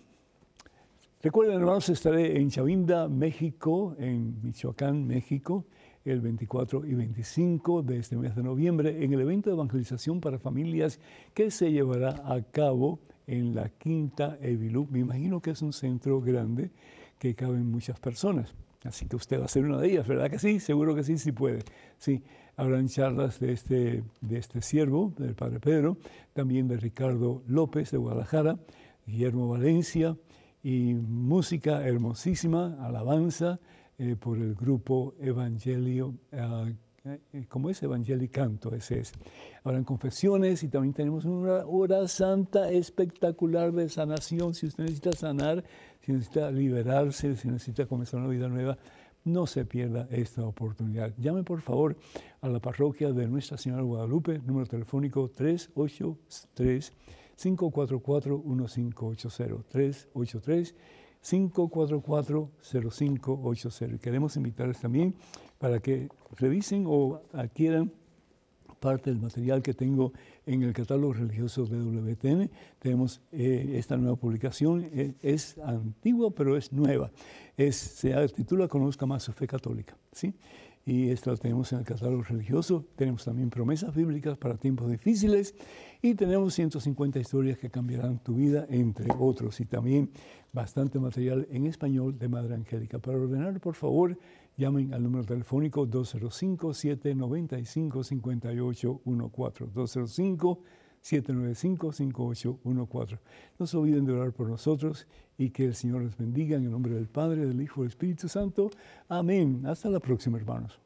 Recuerden, hermanos, estaré en Chavinda, México, en Michoacán, México, el veinticuatro y veinticinco de este mes de noviembre, en el evento de evangelización para familias que se llevará a cabo en la Quinta Evilú. Me imagino que es un centro grande que caben muchas personas. Así que usted va a ser una de ellas, ¿verdad que sí? Seguro que sí, sí puede. Sí, habrán charlas de este, de este siervo, del Padre Pedro, también de Ricardo López de Guadalajara, Guillermo Valencia, y música hermosísima, alabanza, eh, por el grupo Evangelio, eh, ¿cómo es? Evangelicanto, ese es. Habrán confesiones y también tenemos una hora santa espectacular de sanación. Si usted necesita sanar, si necesita liberarse, si necesita comenzar una vida nueva, no se pierda esta oportunidad. Llame, por favor, a la parroquia de Nuestra Señora de Guadalupe, número telefónico tres ocho tres, cinco cuatro cuatro, uno cinco ocho cero, tres ocho tres, cinco cuatro cuatro, cero cinco ocho cero. Queremos invitarles también para que revisen o adquieran parte del material que tengo en el catálogo religioso de E W T N. Tenemos eh, esta nueva publicación, es, es antigua pero es nueva. Es, se titula Conozca más su fe católica, ¿sí? Y esta la tenemos en el catálogo religioso. Tenemos también promesas bíblicas para tiempos difíciles y tenemos ciento cincuenta historias que cambiarán tu vida, entre otros. Y también bastante material en español de Madre Angélica. Para ordenar, por favor, llamen al número telefónico dos cero cinco, siete nueve cinco, cinco ocho uno cuatro. dos cero cinco, siete nueve cinco, cinco ocho uno cuatro. No se olviden de orar por nosotros y que el Señor les bendiga en el nombre del Padre, del Hijo y del Espíritu Santo. Amén. Hasta la próxima, hermanos.